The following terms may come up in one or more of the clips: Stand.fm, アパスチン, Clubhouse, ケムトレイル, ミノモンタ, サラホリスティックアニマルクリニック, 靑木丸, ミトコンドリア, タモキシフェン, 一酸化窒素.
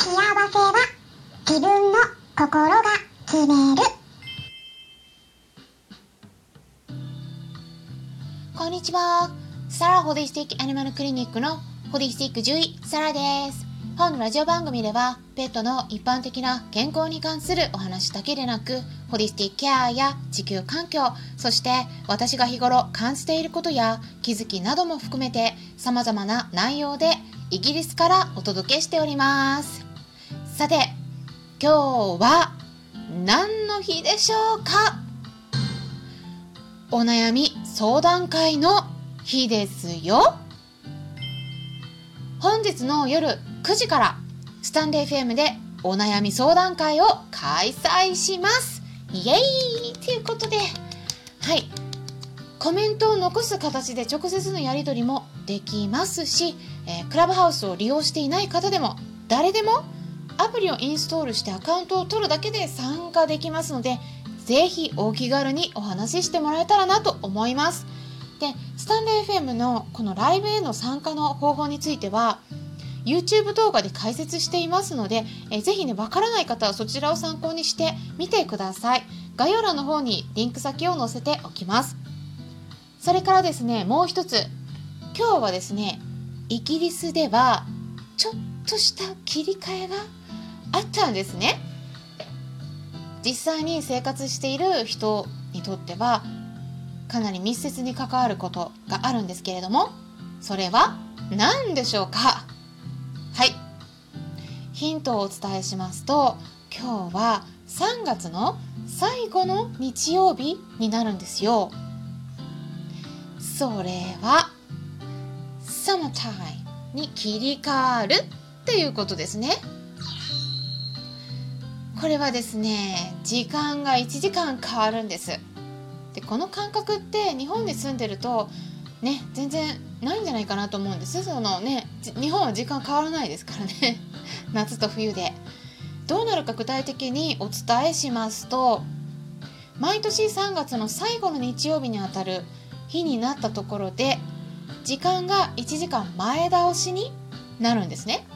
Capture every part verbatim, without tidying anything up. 幸せは自分の心が決める。こんにちは、サラホリスティックアニマルクリニックのホリスティック獣医サラです。本ラジオ番組ではペットの一般的な健康に関するお話だけでなく、ホリスティックケアや地球環境、そして私が日頃感じていることや気づきなども含めて様々な内容でイギリスからお届けしております。さて、今日は何の日でしょうか？お悩み相談会の日ですよ。本日の夜くじからスタンド エフエム でお悩み相談会を開催します。イエーイということで、はい、コメントを残す形で直接のやり取りもできますし、えー、クラブハウスを利用していない方でも誰でもアプリをインストールしてアカウントを取るだけで参加できますので、ぜひお気軽にお話ししてもらえたらなと思います。で、スタンド エフエム のこのライブへの参加の方法についてはYouTube 動画で解説していますので、えー、ぜひね、わからない方はそちらを参考にしてみてください。概要欄の方にリンク先を載せておきます。それからですね、もう一つ、今日はですね、イギリスではちょっとした切り替えがあったんですね。実際に生活している人にとってはかなり密接に関わることがあるんですけれども、それは何でしょうか？はい、ヒントをお伝えしますと、今日はさんがつの最後の日曜日になるんですよ。それはサマータイムに切り替わるっていうことですね。これはですね、時間がいちじかん変わるんです。で、この感覚って日本に住んでるとね、全然ないんじゃないかなと思うんです。そのね、日本は時間変わらないですからね夏と冬でどうなるか具体的にお伝えしますと、毎年さんがつの最後の日曜日にあたる日になったところで時間がいちじかん前倒しになるんですね。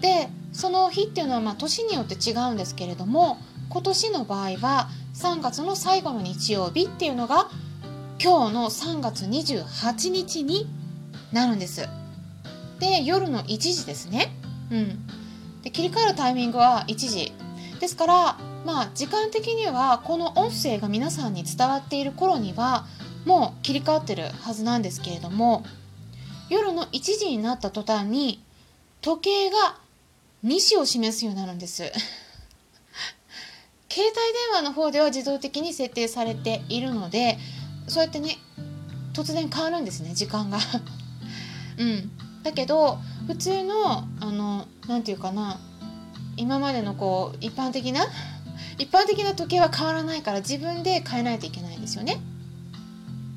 で、その日っていうのはまあ年によって違うんですけれども、今年の場合はさんがつの最後の日曜日っていうのが今日のさんがつにじゅうはちにちになるんです。で、夜のいちじですね、うん、で切り替えるタイミングはいちじですから、まあ、時間的にはこの音声が皆さんに伝わっている頃にはもう切り替わってるはずなんですけれども、夜のいちじになった途端に時計がにじを示すようになるんです携帯電話の方では自動的に設定されているので、そうやってね、突然変わるんですね、時間が、うん、だけど普通のあのなんていうかな、今までのこう一般的な一般的な時計は変わらないから、自分で変えないといけないんですよね。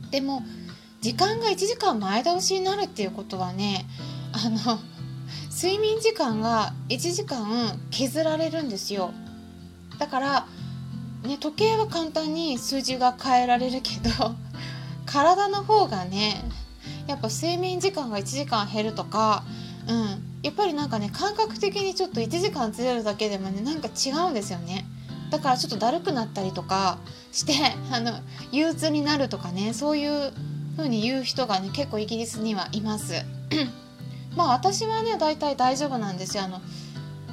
でも時間がいちじかん前倒しになるっていうことはね、あの睡眠時間がいちじかん削られるんですよ。だからね、時計は簡単に数字が変えられるけど体の方がね、やっぱ睡眠時間がいちじかん減るとか、うん、やっぱりなんかね、感覚的にちょっといちじかんずれるだけでもね、なんか違うんですよね。だからちょっとだるくなったりとかして、あの憂鬱になるとかね、そういう風に言う人がね、結構イギリスにはいますまあ私はね、大体大丈夫なんですよ。あの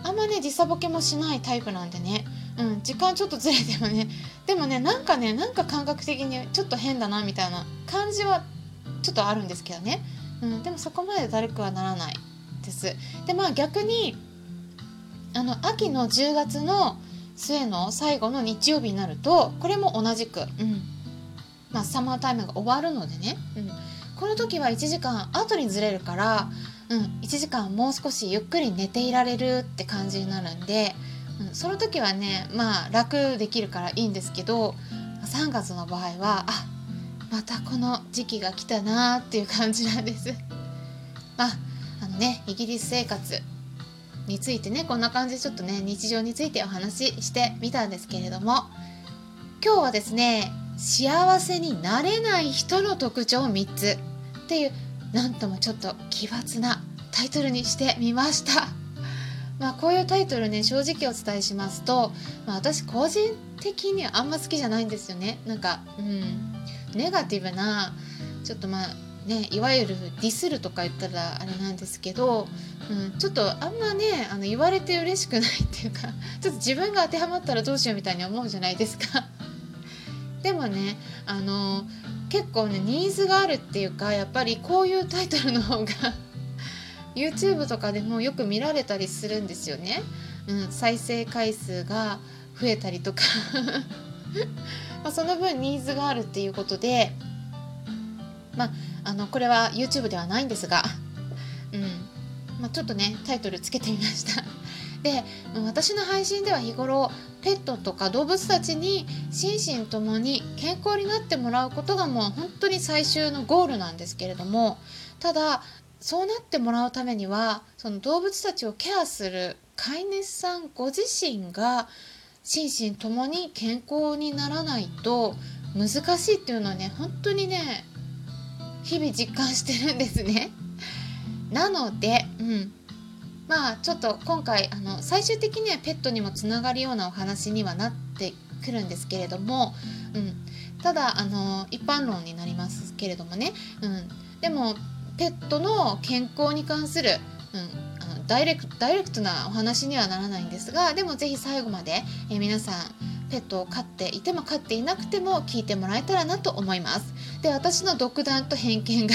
あんまね、時差ボケもしないタイプなんでね、うん、時間ちょっとずれてもね、でもね、なんかね、なんか感覚的にちょっと変だなみたいな感じはちょっとあるんですけどね、うん、でもそこまでだるくはならないです。で、まあ逆にあの秋のじゅうがつの末の最後の日曜日になると、これも同じく、うん、まあサマータイムが終わるのでね、うん、この時はいちじかん後にずれるから、うん、いちじかんもう少しゆっくり寝ていられるって感じになるんで、その時はね、まあ楽できるからいいんですけど、さんがつの場合はあ、またこの時期が来たなっていう感じなんですまあ、あのね、イギリス生活についてね、こんな感じでちょっとね、日常についてお話ししてみたんですけれども、今日はですね、幸せになれない人の特徴みっつっていう、なんともちょっと奇抜なタイトルにしてみましたまあ、こういうタイトルね、正直お伝えしますと、まあ、私個人的にはあんま好きじゃないんですよね。なんか、うん、ネガティブなちょっとまあね、いわゆるディスるとか言ったらあれなんですけど、うん、ちょっとあんまね、あの言われて嬉しくないっていうか、ちょっと自分が当てはまったらどうしようみたいに思うじゃないですか。でもね、あの結構ねニーズがあるっていうか、やっぱりこういうタイトルの方がYouTube とかでもよく見られたりするんですよね、うん、再生回数が増えたりとかまあその分ニーズがあるっていうことで、まあ、あのこれは YouTube ではないんですが、うんまあ、ちょっとねタイトルつけてみましたで、私の配信では日頃ペットとか動物たちに心身ともに健康になってもらうことがもう本当に最終のゴールなんですけれども、ただそうなってもらうためには、その動物たちをケアする飼い主さんご自身が心身ともに健康にならないと難しいっていうのはね、本当にね日々実感してるんですね。なので、うん、まあちょっと今回あの最終的にはペットにもつながるようなお話にはなってくるんですけれども、うん、ただあの一般論になりますけれどもね、うん、でもペットの健康に関する、うん、あのダイレクト、ダイレクトなお話にはならないんですが、でもぜひ最後まで、えー、皆さんペットを飼っていても飼っていなくても聞いてもらえたらなと思います。で、私の独断と偏見が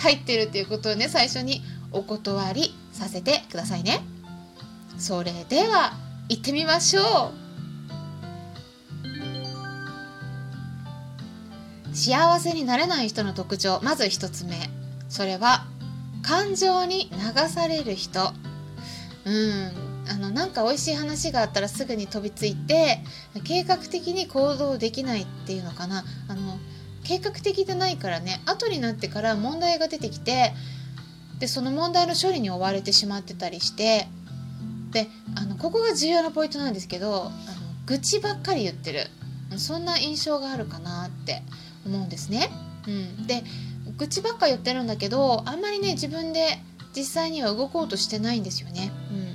入ってるということをね、最初にお断りさせてくださいね。それでは行ってみましょう。幸せになれない人の特徴、まず一つ目、それは感情に流される人。うんあのなんか美味しい話があったらすぐに飛びついて計画的に行動できないっていうのかな。あの計画的でないからね、後になってから問題が出てきて、でその問題の処理に追われてしまってたりして、であのここが重要なポイントなんですけど、あの愚痴ばっかり言ってる、そんな印象があるかなって思うんですね、うん、で愚痴ばっかり言ってるんだけど、あんまりね自分で実際には動こうとしてないんですよね、うん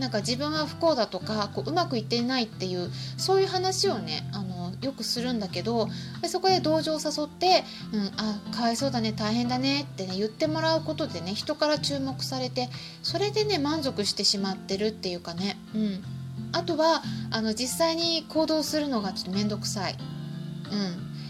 なんか自分は不幸だとか、こううまくいっていないっていうそういう話をねあのよくするんだけど、でそこで同情を誘って、うん、あかわいそうだね大変だねってね言ってもらうことでね、人から注目されて、それでね満足してしまってるっていうかね、うん、あとはあの実際に行動するのがちょっとめんどくさい、う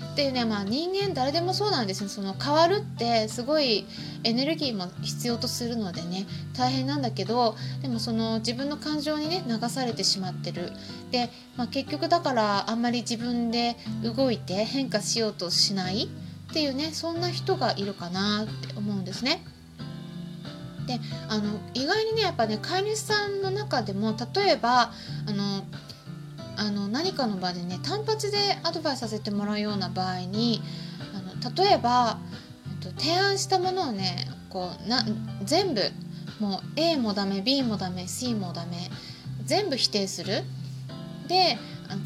ん、っていうね、まあ、人間誰でもそうなんですよ。その変わるってすごいエネルギーも必要とするのでね大変なんだけど、でもその自分の感情にね流されてしまってる。で、まあ、結局だからあんまり自分で動いて変化しようとしないっていうね、そんな人がいるかなって思うんですね。であの意外にねやっぱね飼い主さんの中でも、例えばあのあの何かの場でね単発でアドバイスさせてもらうような場合に、あの例えば提案したものをねこうな全部もう A もダメ B もダメ C もダメ全部否定する。で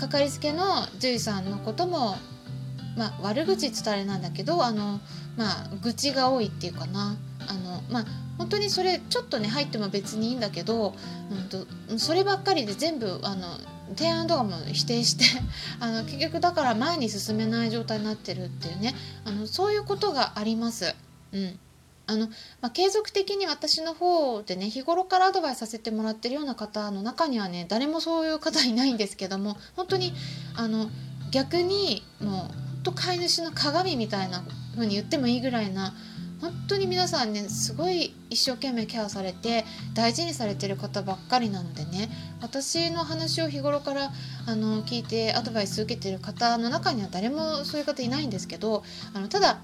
かかりつけの獣医さんのことも、まあ、悪口ってあれなんだけどあの、まあ、愚痴が多いっていうかな。あの、まあ、本当にそれちょっとね入っても別にいいんだけど、うん、とそればっかりで全部あの提案とかも否定してあの結局だから前に進めない状態になってるっていうね、あのそういうことがあります、うんあのまあ、継続的に私の方でね日頃からアドバイスさせてもらってるような方の中にはね誰もそういう方いないんですけども、本当にあの逆にもう本当飼い主の鏡みたいな風に言ってもいいぐらいな、本当に皆さんねすごい一生懸命ケアされて大事にされてる方ばっかりなのでね、私の話を日頃からあの聞いてアドバイス受けてる方の中には誰もそういう方いないんですけど、あのただ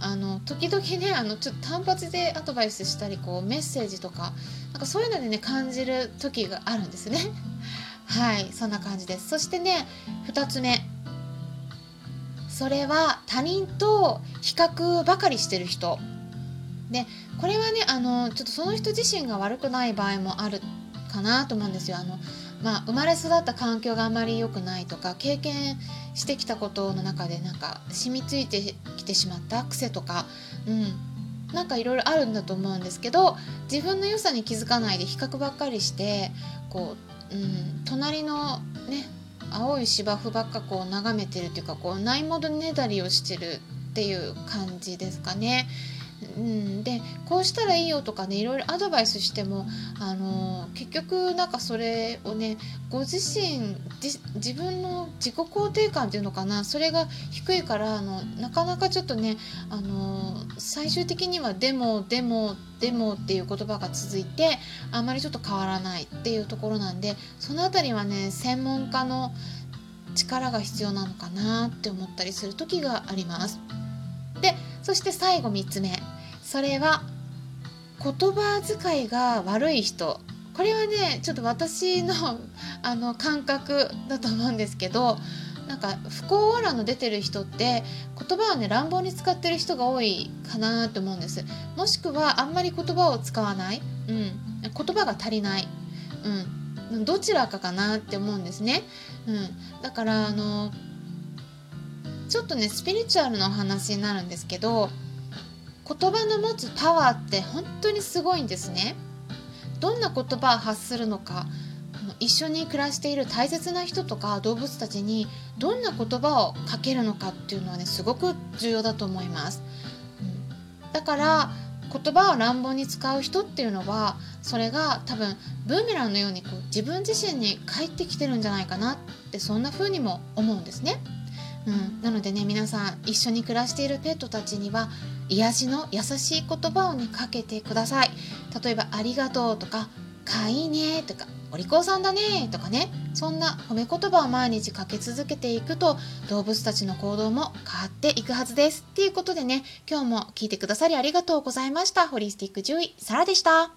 あの時々ねあのちょっと単発でアドバイスしたりこうメッセージとかなんかそういうのでね感じる時があるんですねはいそんな感じです。そしてねふたつめ、それは他人と比較ばかりしてる人で、これはねあのちょっとその人自身が悪くない場合もあるかなと思うんですよ。あの、まあ、生まれ育った環境があまり良くないとか、経験してきたことの中でなんか染みついてきてしまった癖とか、うんなんかいろいろあるんだと思うんですけど、自分の良さに気づかないで比較ばっかりしてこう、うん、隣のね青い芝生ばっかこう眺めてるというか、こうないものねだりをしてるっていう感じですかね。うん、でこうしたらいいよとかねいろいろアドバイスしても、あのー、結局なんかそれをねご自身じ自分の自己肯定感っていうのかな、それが低いからあのなかなかちょっとね、あのー、最終的にはでもでもでもっていう言葉が続いてあんまりちょっと変わらないっていうところなんで、そのあたりはね専門家の力が必要なのかなって思ったりする時があります。でそして最後みっつめ、それは言葉遣いが悪い人。これはねちょっと私のあの感覚だと思うんですけど、なんか不幸オーラの出てる人って言葉をね乱暴に使ってる人が多いかなと思うんです。もしくはあんまり言葉を使わない、うん、言葉が足りない、うん、どちらかかなって思うんですね、うん、だからあのちょっとねスピリチュアルのお話になるんですけど、言葉の持つパワーって本当にすごいんですね。どんな言葉を発するのか、一緒に暮らしている大切な人とか動物たちにどんな言葉をかけるのかっていうのはねすごく重要だと思います、うん、だから言葉を乱暴に使う人っていうのはそれが多分ブーメランのようにこう自分自身に返ってきてるんじゃないかなって、そんな風にも思うんですね。うん、なのでね皆さん一緒に暮らしているペットたちには癒しの優しい言葉をねかけてください。例えばありがとうとかかいいねとかお利口さんだねとかね、そんな褒め言葉を毎日かけ続けていくと動物たちの行動も変わっていくはずです。ということでね、今日も聞いてくださりありがとうございました。ホリスティック獣医、サラでした。